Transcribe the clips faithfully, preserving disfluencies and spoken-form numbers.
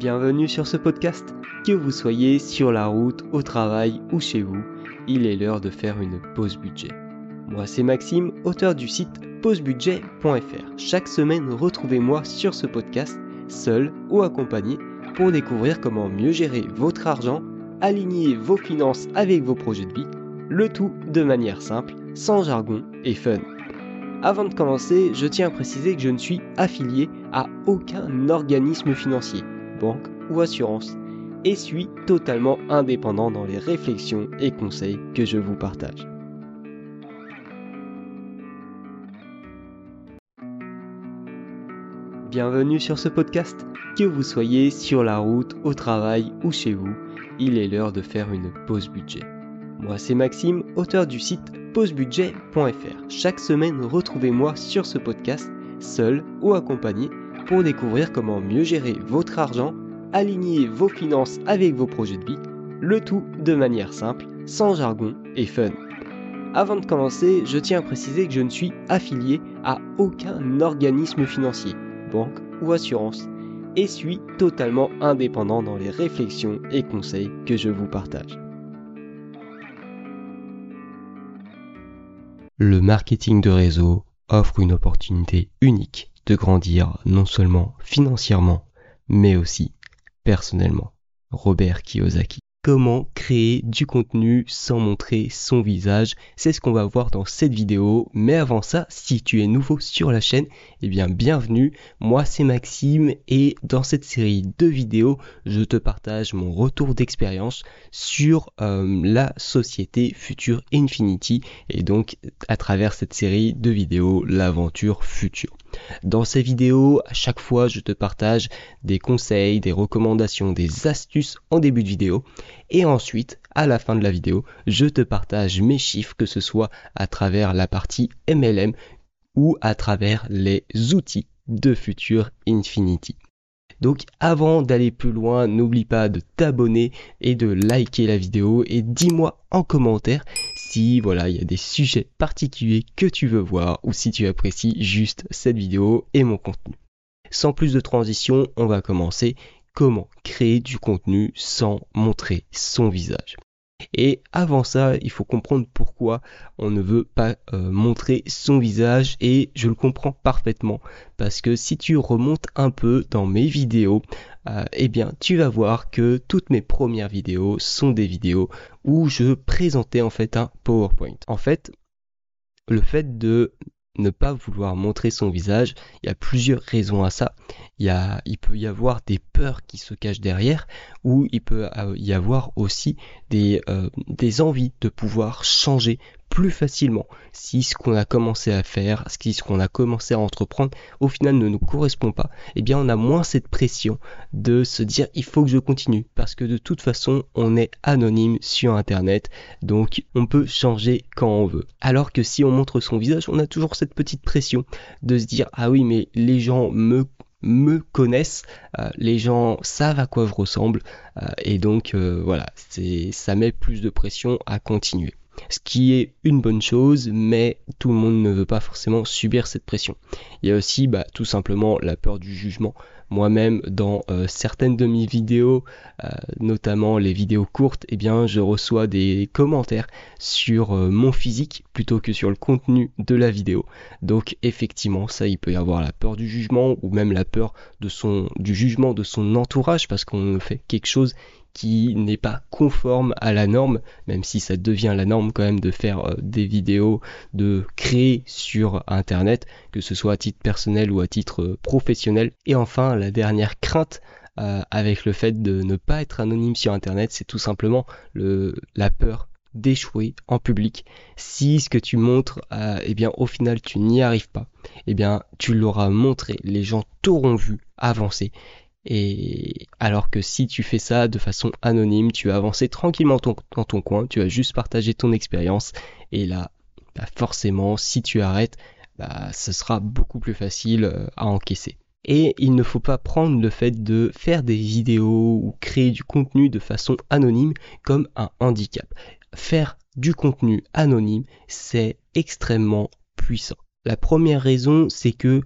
Bienvenue sur ce podcast. Que vous soyez sur la route, au travail ou chez vous, il est l'heure de faire une pause budget. Moi c'est Maxime, auteur du site pause budget point f r. Chaque semaine, retrouvez-moi sur ce podcast, seul ou accompagné, pour découvrir comment mieux gérer votre argent, aligner vos finances avec vos projets de vie, le tout de manière simple, sans jargon et fun. Avant de commencer, je tiens à préciser que je ne suis affilié à aucun organisme financier, banque ou assurance, et suis totalement indépendant dans les réflexions et conseils que je vous partage. Bienvenue sur ce podcast. Que vous soyez sur la route, au travail ou chez vous, il est l'heure de faire une pause budget. Moi c'est Maxime, auteur du site pause budget point f r. Chaque semaine, retrouvez-moi sur ce podcast, seul ou accompagné, pour découvrir comment mieux gérer votre argent, aligner vos finances avec vos projets de vie, le tout de manière simple, sans jargon et fun. Avant de commencer, je tiens à préciser que je ne suis affilié à aucun organisme financier, banque ou assurance, et suis totalement indépendant dans les réflexions et conseils que je vous partage. Le marketing de réseau offre une opportunité unique de grandir non seulement financièrement, mais aussi personnellement. Robert Kiyosaki. Comment créer du contenu sans montrer son visage? C'est ce qu'on va voir dans cette vidéo. Mais avant ça, si tu es nouveau sur la chaîne, eh bien bienvenue. Moi c'est Maxime et dans cette série de vidéos, je te partage mon retour d'expérience sur euh, la société Future Infinity et donc à travers cette série de vidéos, l'aventure future. Dans ces vidéos, à chaque fois, je te partage des conseils, des recommandations, des astuces en début de vidéo. Et ensuite, à la fin de la vidéo, je te partage mes chiffres, que ce soit à travers la partie M L M ou à travers les outils de Future Infinity. Donc avant d'aller plus loin, n'oublie pas de t'abonner et de liker la vidéo et dis-moi en commentaire si voilà, il y a des sujets particuliers que tu veux voir ou si tu apprécies juste cette vidéo et mon contenu. Sans plus de transition, on va commencer. Comment créer du contenu sans montrer son visage? Et avant ça, il faut comprendre pourquoi on ne veut pas euh, montrer son visage et je le comprends parfaitement parce que si tu remontes un peu dans mes vidéos, euh, eh bien tu vas voir que toutes mes premières vidéos sont des vidéos où je présentais en fait un PowerPoint. En fait, le fait de ne pas vouloir montrer son visage, il y a plusieurs raisons à ça. Il, y a, il peut y avoir des peurs qui se cachent derrière ou il peut y avoir aussi des, euh, des envies de pouvoir changer plus facilement si ce qu'on a commencé à faire, si ce qu'on a commencé à entreprendre au final ne nous correspond pas. Eh bien on a moins cette pression de se dire il faut que je continue parce que de toute façon on est anonyme sur internet donc on peut changer quand on veut. Alors que si on montre son visage on a toujours cette petite pression de se dire ah oui mais les gens me me connaissent, euh, les gens savent à quoi je ressemble euh, et donc euh, voilà, c'est, ça met plus de pression à continuer. Ce qui est une bonne chose, mais tout le monde ne veut pas forcément subir cette pression. Il y a aussi bah, tout simplement la peur du jugement. Moi-même, dans euh, certaines de mes vidéos, euh, notamment les vidéos courtes, eh bien, je reçois des commentaires sur euh, mon physique plutôt que sur le contenu de la vidéo. Donc effectivement, ça, il peut y avoir la peur du jugement ou même la peur de son, du jugement de son entourage parce qu'on fait quelque chose qui n'est pas conforme à la norme, même si ça devient la norme quand même de faire euh, des vidéos, de créer sur internet, que ce soit à titre personnel ou à titre euh, professionnel. Et enfin, la dernière crainte euh, avec le fait de ne pas être anonyme sur internet, c'est tout simplement le, la peur d'échouer en public. Si ce que tu montres, euh, eh bien au final tu n'y arrives pas, eh bien tu l'auras montré, les gens t'auront vu avancer. Et alors que si tu fais ça de façon anonyme, tu vas avancer tranquillement ton, dans ton coin, tu vas juste partager ton expérience et là, bah forcément, si tu arrêtes, bah, ce sera beaucoup plus facile à encaisser. Et il ne faut pas prendre le fait de faire des vidéos ou créer du contenu de façon anonyme comme un handicap. Faire du contenu anonyme, c'est extrêmement puissant. La première raison, c'est que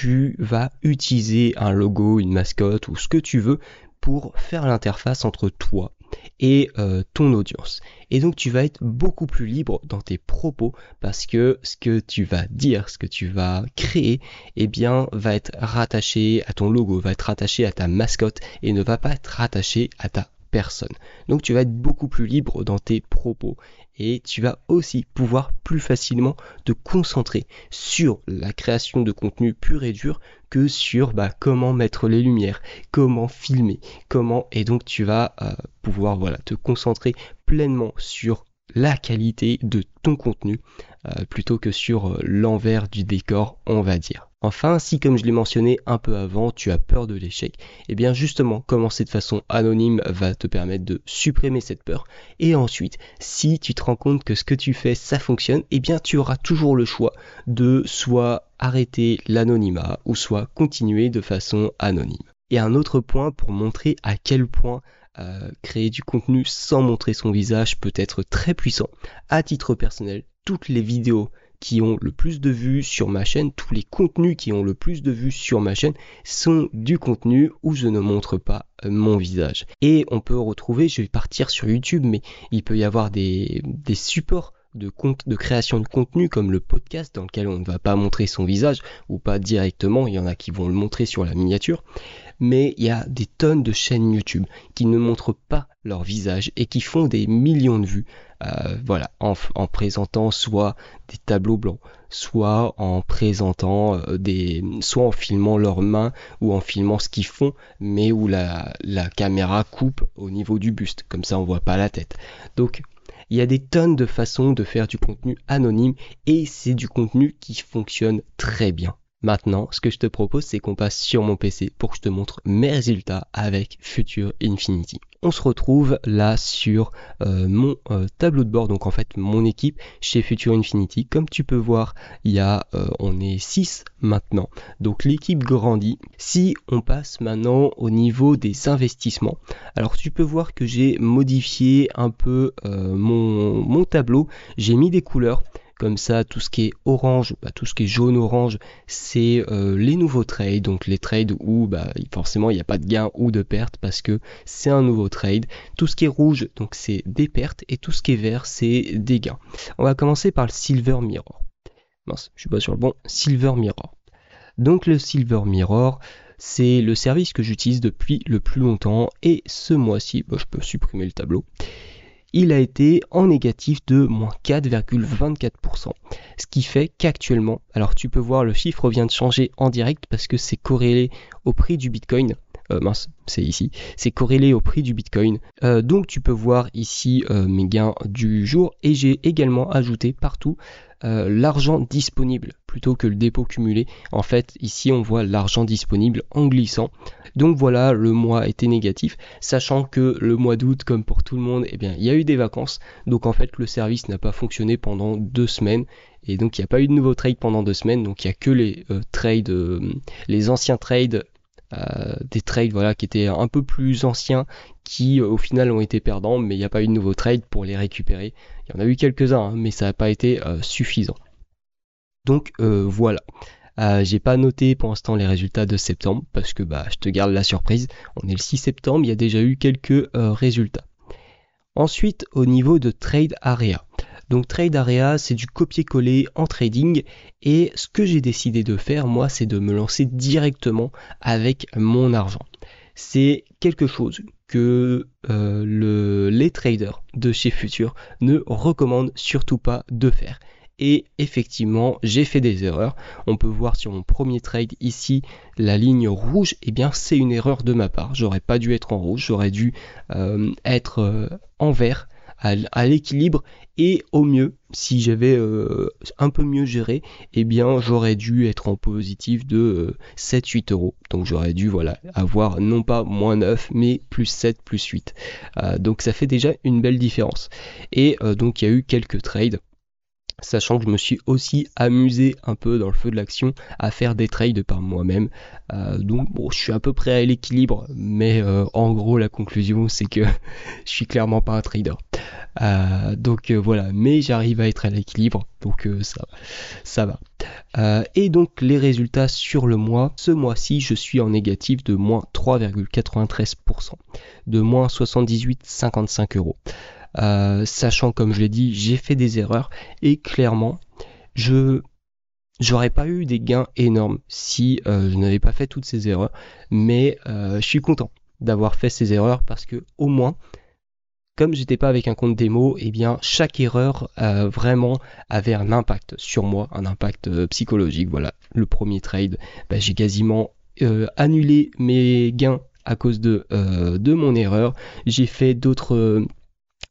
tu vas utiliser un logo, une mascotte ou ce que tu veux pour faire l'interface entre toi et euh, ton audience. Et donc tu vas être beaucoup plus libre dans tes propos parce que ce que tu vas dire, ce que tu vas créer, eh bien va être rattaché à ton logo, va être rattaché à ta mascotte et ne va pas être rattaché à ta personne. Donc tu vas être beaucoup plus libre dans tes propos et tu vas aussi pouvoir plus facilement te concentrer sur la création de contenu pur et dur que sur bah, comment mettre les lumières, comment filmer, comment, et donc tu vas euh, pouvoir voilà, te concentrer pleinement sur la qualité de ton contenu euh, plutôt que sur euh, l'envers du décor, on va dire. Enfin, si comme je l'ai mentionné un peu avant, tu as peur de l'échec, eh bien justement, commencer de façon anonyme va te permettre de supprimer cette peur. Et ensuite, si tu te rends compte que ce que tu fais, ça fonctionne, eh bien tu auras toujours le choix de soit arrêter l'anonymat ou soit continuer de façon anonyme. Et un autre point pour montrer à quel point euh, créer du contenu sans montrer son visage peut être très puissant. À titre personnel, toutes les vidéos qui ont le plus de vues sur ma chaîne, tous les contenus qui ont le plus de vues sur ma chaîne sont du contenu où je ne montre pas mon visage. Et on peut retrouver, je vais partir sur YouTube, mais il peut y avoir des, des supports de, compte, de création de contenu comme le podcast dans lequel on ne va pas montrer son visage ou pas directement, il y en a qui vont le montrer sur la miniature. Mais il y a des tonnes de chaînes YouTube qui ne montrent pas leur visage et qui font des millions de vues euh, voilà, en, en présentant soit des tableaux blancs, soit en présentant des, soit en filmant leurs mains ou en filmant ce qu'ils font, mais où la, la caméra coupe au niveau du buste, comme ça on ne voit pas la tête. Donc il y a des tonnes de façons de faire du contenu anonyme et c'est du contenu qui fonctionne très bien. Maintenant, ce que je te propose, c'est qu'on passe sur mon P C pour que je te montre mes résultats avec Future Infinity. On se retrouve là sur euh, mon euh, tableau de bord, donc en fait mon équipe chez Future Infinity. Comme tu peux voir, il y a, euh, on est six maintenant, donc l'équipe grandit. Si on passe maintenant au niveau des investissements, alors tu peux voir que j'ai modifié un peu euh, mon, mon tableau, j'ai mis des couleurs. Comme ça, tout ce qui est orange, bah, tout ce qui est jaune-orange, c'est euh, les nouveaux trades. Donc les trades où bah, forcément il n'y a pas de gain ou de perte parce que c'est un nouveau trade. Tout ce qui est rouge, donc c'est des pertes. Et tout ce qui est vert, c'est des gains. On va commencer par le Silver Mirror. Mince, je ne suis pas sur le bon. Silver Mirror. Donc le Silver Mirror, c'est le service que j'utilise depuis le plus longtemps. Et ce mois-ci, bah, je peux supprimer le tableau. Il a été en négatif de moins quatre virgule vingt-quatre pour cent, ce qui fait qu'actuellement, alors tu peux voir le chiffre vient de changer en direct parce que c'est corrélé au prix du Bitcoin, euh, mince c'est ici, c'est corrélé au prix du Bitcoin, euh, donc tu peux voir ici euh, mes gains du jour et j'ai également ajouté partout euh, l'argent disponible plutôt que le dépôt cumulé, en fait ici on voit l'argent disponible en glissant. Donc voilà, le mois était négatif, sachant que le mois d'août, comme pour tout le monde, eh bien, il y a eu des vacances. Donc en fait, le service n'a pas fonctionné pendant deux semaines. Et donc, il n'y a pas eu de nouveaux trades pendant deux semaines. Donc, il n'y a que les euh, trades, euh, les anciens trades, euh, des trades voilà, qui étaient un peu plus anciens, qui euh, au final ont été perdants. Mais il n'y a pas eu de nouveaux trades pour les récupérer. Il y en a eu quelques-uns, hein, mais ça n'a pas été euh, suffisant. Donc euh, voilà. Euh, j'ai pas noté pour l'instant les résultats de septembre parce que bah, je te garde la surprise. On est le six septembre, il y a déjà eu quelques euh, résultats. Ensuite, au niveau de Trade Area. Donc Trade Area, c'est du copier-coller en trading. Et ce que j'ai décidé de faire, moi, c'est de me lancer directement avec mon argent. C'est quelque chose que euh, le, les traders de chez Future ne recommandent surtout pas de faire. Et effectivement, j'ai fait des erreurs. On peut voir sur mon premier trade ici, la ligne rouge, eh bien c'est une erreur de ma part. J'aurais pas dû être en rouge, j'aurais dû euh, être euh, en vert, à, à l'équilibre. Et au mieux, si j'avais euh, un peu mieux géré, eh bien j'aurais dû être en positif de euh, sept à huit euros. Donc j'aurais dû voilà, avoir non pas moins neuf, mais plus sept, plus huit. Euh, donc ça fait déjà une belle différence. Et euh, donc il y a eu quelques trades. Sachant que je me suis aussi amusé un peu dans le feu de l'action à faire des trades par moi-même. Euh, donc bon, je suis à peu près à l'équilibre, mais euh, en gros la conclusion c'est que je suis clairement pas un trader. Euh, donc euh, voilà, mais j'arrive à être à l'équilibre, donc euh, ça, ça va. Euh, et donc les résultats sur le mois, ce mois-ci je suis en négatif de moins trois virgule quatre-vingt-treize pour cent, de moins soixante-dix-huit virgule cinquante-cinq euros. Euh, sachant, comme je l'ai dit, j'ai fait des erreurs et clairement je j'aurais pas eu des gains énormes si euh, je n'avais pas fait toutes ces erreurs, mais euh, je suis content d'avoir fait ces erreurs parce que au moins, comme j'étais pas avec un compte démo, et eh bien chaque erreur euh, vraiment avait un impact sur moi, un impact euh, psychologique. Voilà, le premier trade, bah, j'ai quasiment euh, annulé mes gains à cause de, euh, de mon erreur. J'ai fait d'autres euh,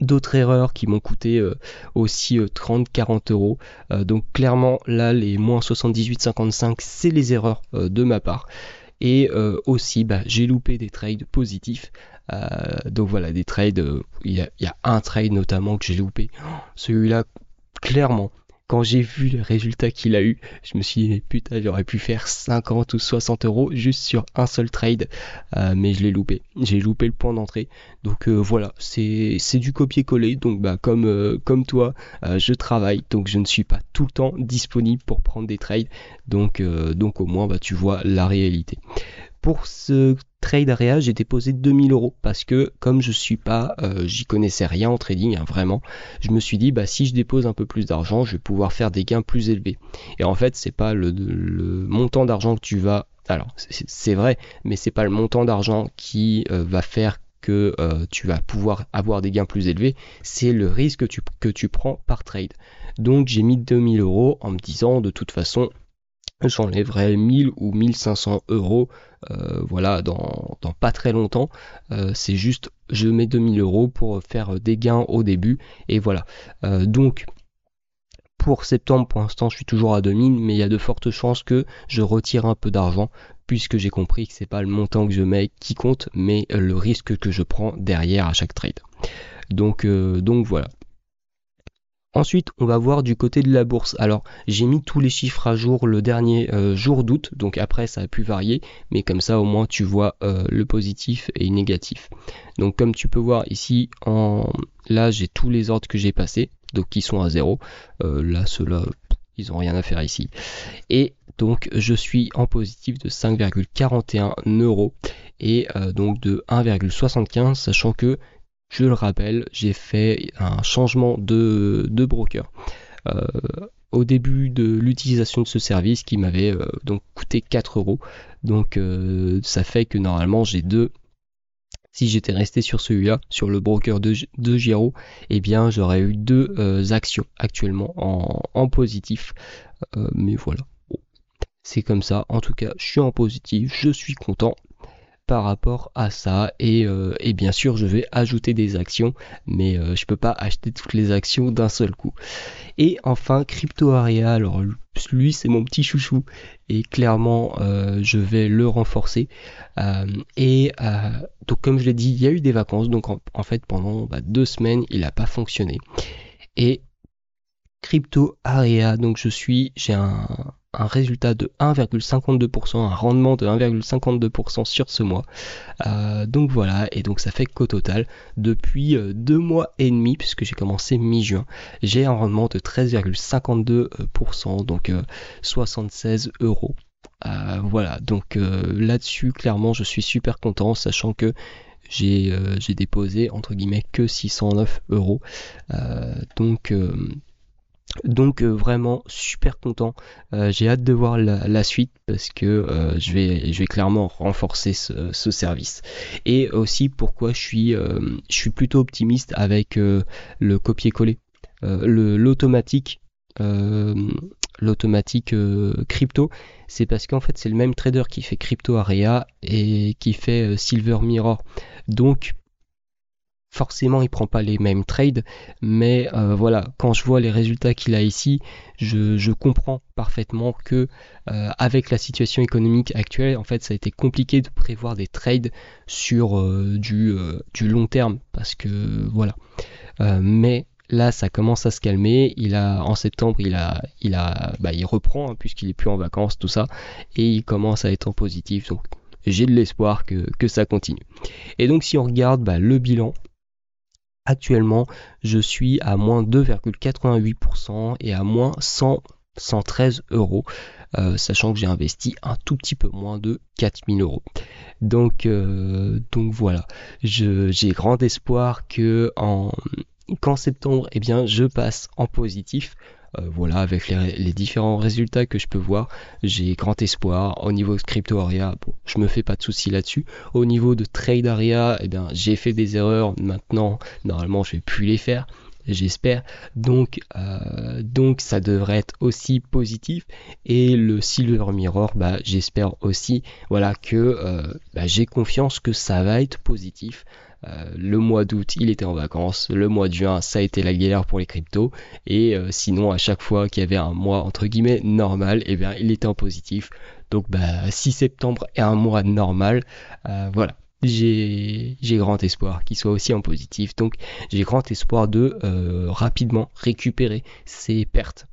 d'autres erreurs qui m'ont coûté euh, aussi euh, trente à quarante euros. Euh, donc clairement là, les moins soixante-dix-huit virgule cinquante-cinq, c'est les erreurs euh, de ma part. Et euh, aussi, bah, j'ai loupé des trades positifs. Euh, donc voilà, des trades, il euh, y, y a un trade notamment que j'ai loupé. Oh, celui-là, clairement, quand j'ai vu les résultats qu'il a eu, je me suis dit, mais putain, j'aurais pu faire cinquante ou soixante euros juste sur un seul trade. Euh, mais je l'ai loupé. J'ai loupé le point d'entrée. Donc euh, voilà, c'est, c'est du copier-coller. Donc bah, comme, euh, comme toi, euh, je travaille. Donc je ne suis pas tout le temps disponible pour prendre des trades. Donc, euh, donc au moins, bah, tu vois la réalité. Pour ce Trade Area, j'ai déposé deux mille euros parce que comme je suis pas, euh, j'y connaissais rien en trading, hein, vraiment, je me suis dit, bah, si je dépose un peu plus d'argent, je vais pouvoir faire des gains plus élevés. Et en fait, c'est pas le, le montant d'argent que tu vas, alors c'est, c'est vrai, mais c'est pas le montant d'argent qui euh, va faire que euh, tu vas pouvoir avoir des gains plus élevés, c'est le risque que tu, que tu prends par trade. Donc j'ai mis deux mille euros en me disant, de toute façon, j'enlèverai mille ou mille cinq cents euros, euh, voilà, dans, dans pas très longtemps. Euh, c'est juste, je mets deux mille euros pour faire des gains au début, et voilà. Euh, donc, pour septembre, pour l'instant, je suis toujours à deux mille, mais il y a de fortes chances que je retire un peu d'argent, puisque j'ai compris que c'est pas le montant que je mets qui compte, mais le risque que je prends derrière à chaque trade. Donc, euh, donc voilà. Ensuite, on va voir du côté de la bourse. Alors, j'ai mis tous les chiffres à jour le dernier euh, jour d'août, donc après ça a pu varier, mais comme ça au moins tu vois euh, le positif et le négatif. Donc comme tu peux voir ici, en... là j'ai tous les ordres que j'ai passés, donc qui sont à zéro. Euh, là, ceux-là, ils n'ont rien à faire ici. Et donc je suis en positif de cinq virgule quarante et un euros et euh, donc de un virgule soixante-quinze, sachant que, je le rappelle, j'ai fait un changement de, de broker euh, au début de l'utilisation de ce service qui m'avait euh, donc coûté quatre euros. Donc euh, ça fait que normalement j'ai deux. Si j'étais resté sur celui-là, sur le broker de, de Giro, eh bien j'aurais eu deux euh, actions actuellement en, en positif. Euh, mais voilà, c'est comme ça. En tout cas, je suis en positif, je suis content par rapport à ça, et, euh, et bien sûr je vais ajouter des actions, mais euh, je peux pas acheter toutes les actions d'un seul coup. Et enfin Crypto Area, alors lui c'est mon petit chouchou et clairement euh, je vais le renforcer euh, et euh, donc comme je l'ai dit, il y a eu des vacances, donc en, en fait pendant bah, deux semaines il n'a pas fonctionné. Et Crypto Area, donc je suis, j'ai un un résultat de un virgule cinquante-deux pour cent, un rendement de un virgule cinquante-deux pour cent sur ce mois. Euh, donc voilà, et donc ça fait qu'au total, depuis deux mois et demi, puisque j'ai commencé mi-juin, j'ai un rendement de treize virgule cinquante-deux pour cent, donc euh, soixante-seize euros. Euh, voilà, donc euh, là-dessus, clairement, je suis super content, sachant que j'ai, euh, j'ai déposé, entre guillemets, que six cent neuf euros. Euh, donc... Euh, Donc euh, vraiment super content, euh, j'ai hâte de voir la, la suite parce que euh, je, vais, je vais clairement renforcer ce, ce service. Et aussi pourquoi je suis, euh, je suis plutôt optimiste avec euh, le copier-coller, euh, le, l'automatique, euh, l'automatique euh, crypto, c'est parce qu'en fait c'est le même trader qui fait Crypto Area et qui fait euh, Silver Mirror. Donc forcément, il prend pas les mêmes trades, mais euh, voilà, quand je vois les résultats qu'il a ici, je, je comprends parfaitement que euh, avec la situation économique actuelle, en fait, ça a été compliqué de prévoir des trades sur euh, du, euh, du long terme, parce que voilà. Euh, mais là, ça commence à se calmer. Il a, en septembre, il a, il a, bah, il reprend hein, puisqu'il est plus en vacances, tout ça, et il commence à être en positif. Donc, j'ai de l'espoir que que ça continue. Et donc, si on regarde bah, le bilan. actuellement je suis à moins deux virgule quatre-vingt-huit pour cent et à moins cent, cent treize euros, euh, sachant que j'ai investi un tout petit peu moins de quatre mille euros. Donc, euh, donc voilà, je, j'ai grand espoir que en, qu'en septembre, eh bien, je passe en positif. Euh, voilà, avec les, les différents résultats que je peux voir, j'ai grand espoir. Au niveau de Crypto Area, bon, je me fais pas de soucis là-dessus. Au niveau de Trade Area, eh bien, j'ai fait des erreurs. Maintenant, normalement, je vais plus les faire. J'espère. Donc, euh, donc, ça devrait être aussi positif. Et le Silver Mirror, bah, j'espère aussi, voilà, que euh, bah, j'ai confiance que ça va être positif. Euh, le mois d'août, il était en vacances. Le mois de juin, ça a été la galère pour les cryptos. Et euh, sinon, à chaque fois qu'il y avait un mois entre guillemets normal, eh bien, il était en positif. Donc, bah, six septembre est un mois normal. Euh, voilà. J'ai, j'ai grand espoir qu'il soit aussi en positif, donc j'ai grand espoir de euh, rapidement récupérer ces pertes.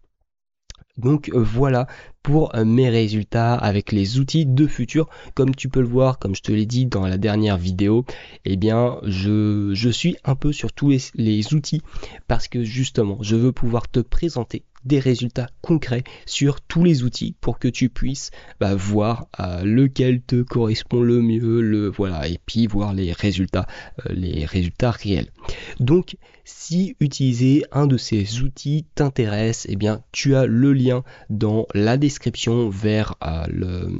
Donc euh, voilà pour euh, mes résultats avec les outils de Future. Comme tu peux le voir, comme je te l'ai dit dans la dernière vidéo, eh bien je, je suis un peu sur tous les, les outils parce que justement je veux pouvoir te présenter des résultats concrets sur tous les outils pour que tu puisses bah, voir euh, lequel te correspond le mieux, le voilà, et puis voir les résultats, euh, les résultats réels. Donc si utiliser un de ces outils t'intéresse, eh bien tu as le lien dans la description vers, euh, le,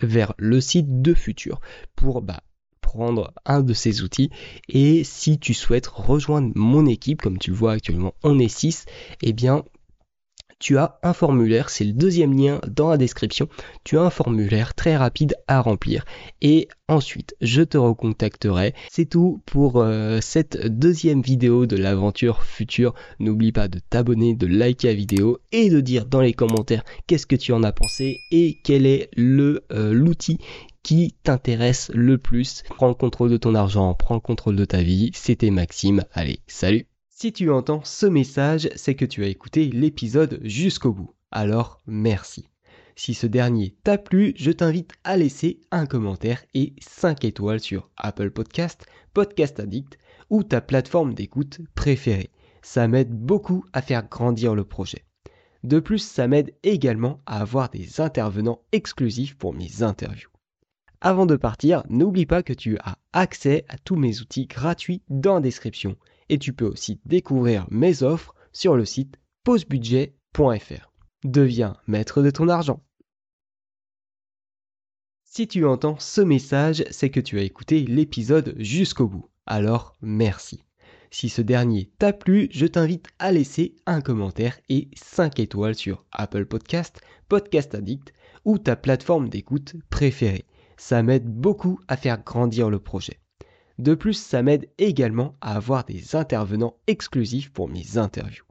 vers le site de Future pour bah, prendre un de ces outils. Et si tu souhaites rejoindre mon équipe, comme tu le vois actuellement on est six, eh bien tu as un formulaire, c'est le deuxième lien dans la description, tu as un formulaire très rapide à remplir et ensuite je te recontacterai. C'est tout pour euh, cette deuxième vidéo de l'aventure future. N'oublie pas de t'abonner, de liker la vidéo et de dire dans les commentaires qu'est-ce que tu en as pensé et quel est le euh, l'outil qui t'intéresse le plus. Prends le contrôle de ton argent, prends le contrôle de ta vie. C'était Maxime, allez, salut! Si tu entends ce message, c'est que tu as écouté l'épisode jusqu'au bout. Alors, merci. Si ce dernier t'a plu, je t'invite à laisser un commentaire et cinq étoiles sur Apple Podcast, Podcast Addict ou ta plateforme d'écoute préférée. Ça m'aide beaucoup à faire grandir le projet. De plus, ça m'aide également à avoir des intervenants exclusifs pour mes interviews. Avant de partir, n'oublie pas que tu as accès à tous mes outils gratuits dans la description. Et tu peux aussi découvrir mes offres sur le site pause budget point f r. Deviens maître de ton argent. Si tu entends ce message, c'est que tu as écouté l'épisode jusqu'au bout. Alors, merci. Si ce dernier t'a plu, je t'invite à laisser un commentaire et cinq étoiles sur Apple Podcast, Podcast Addict ou ta plateforme d'écoute préférée. Ça m'aide beaucoup à faire grandir le projet. De plus, ça m'aide également à avoir des intervenants exclusifs pour mes interviews.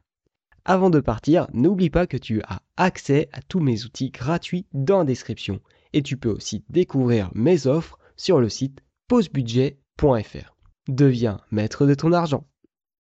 Avant de partir, n'oublie pas que tu as accès à tous mes outils gratuits dans la description. Et tu peux aussi découvrir mes offres sur le site pause budget point f r. Deviens maître de ton argent.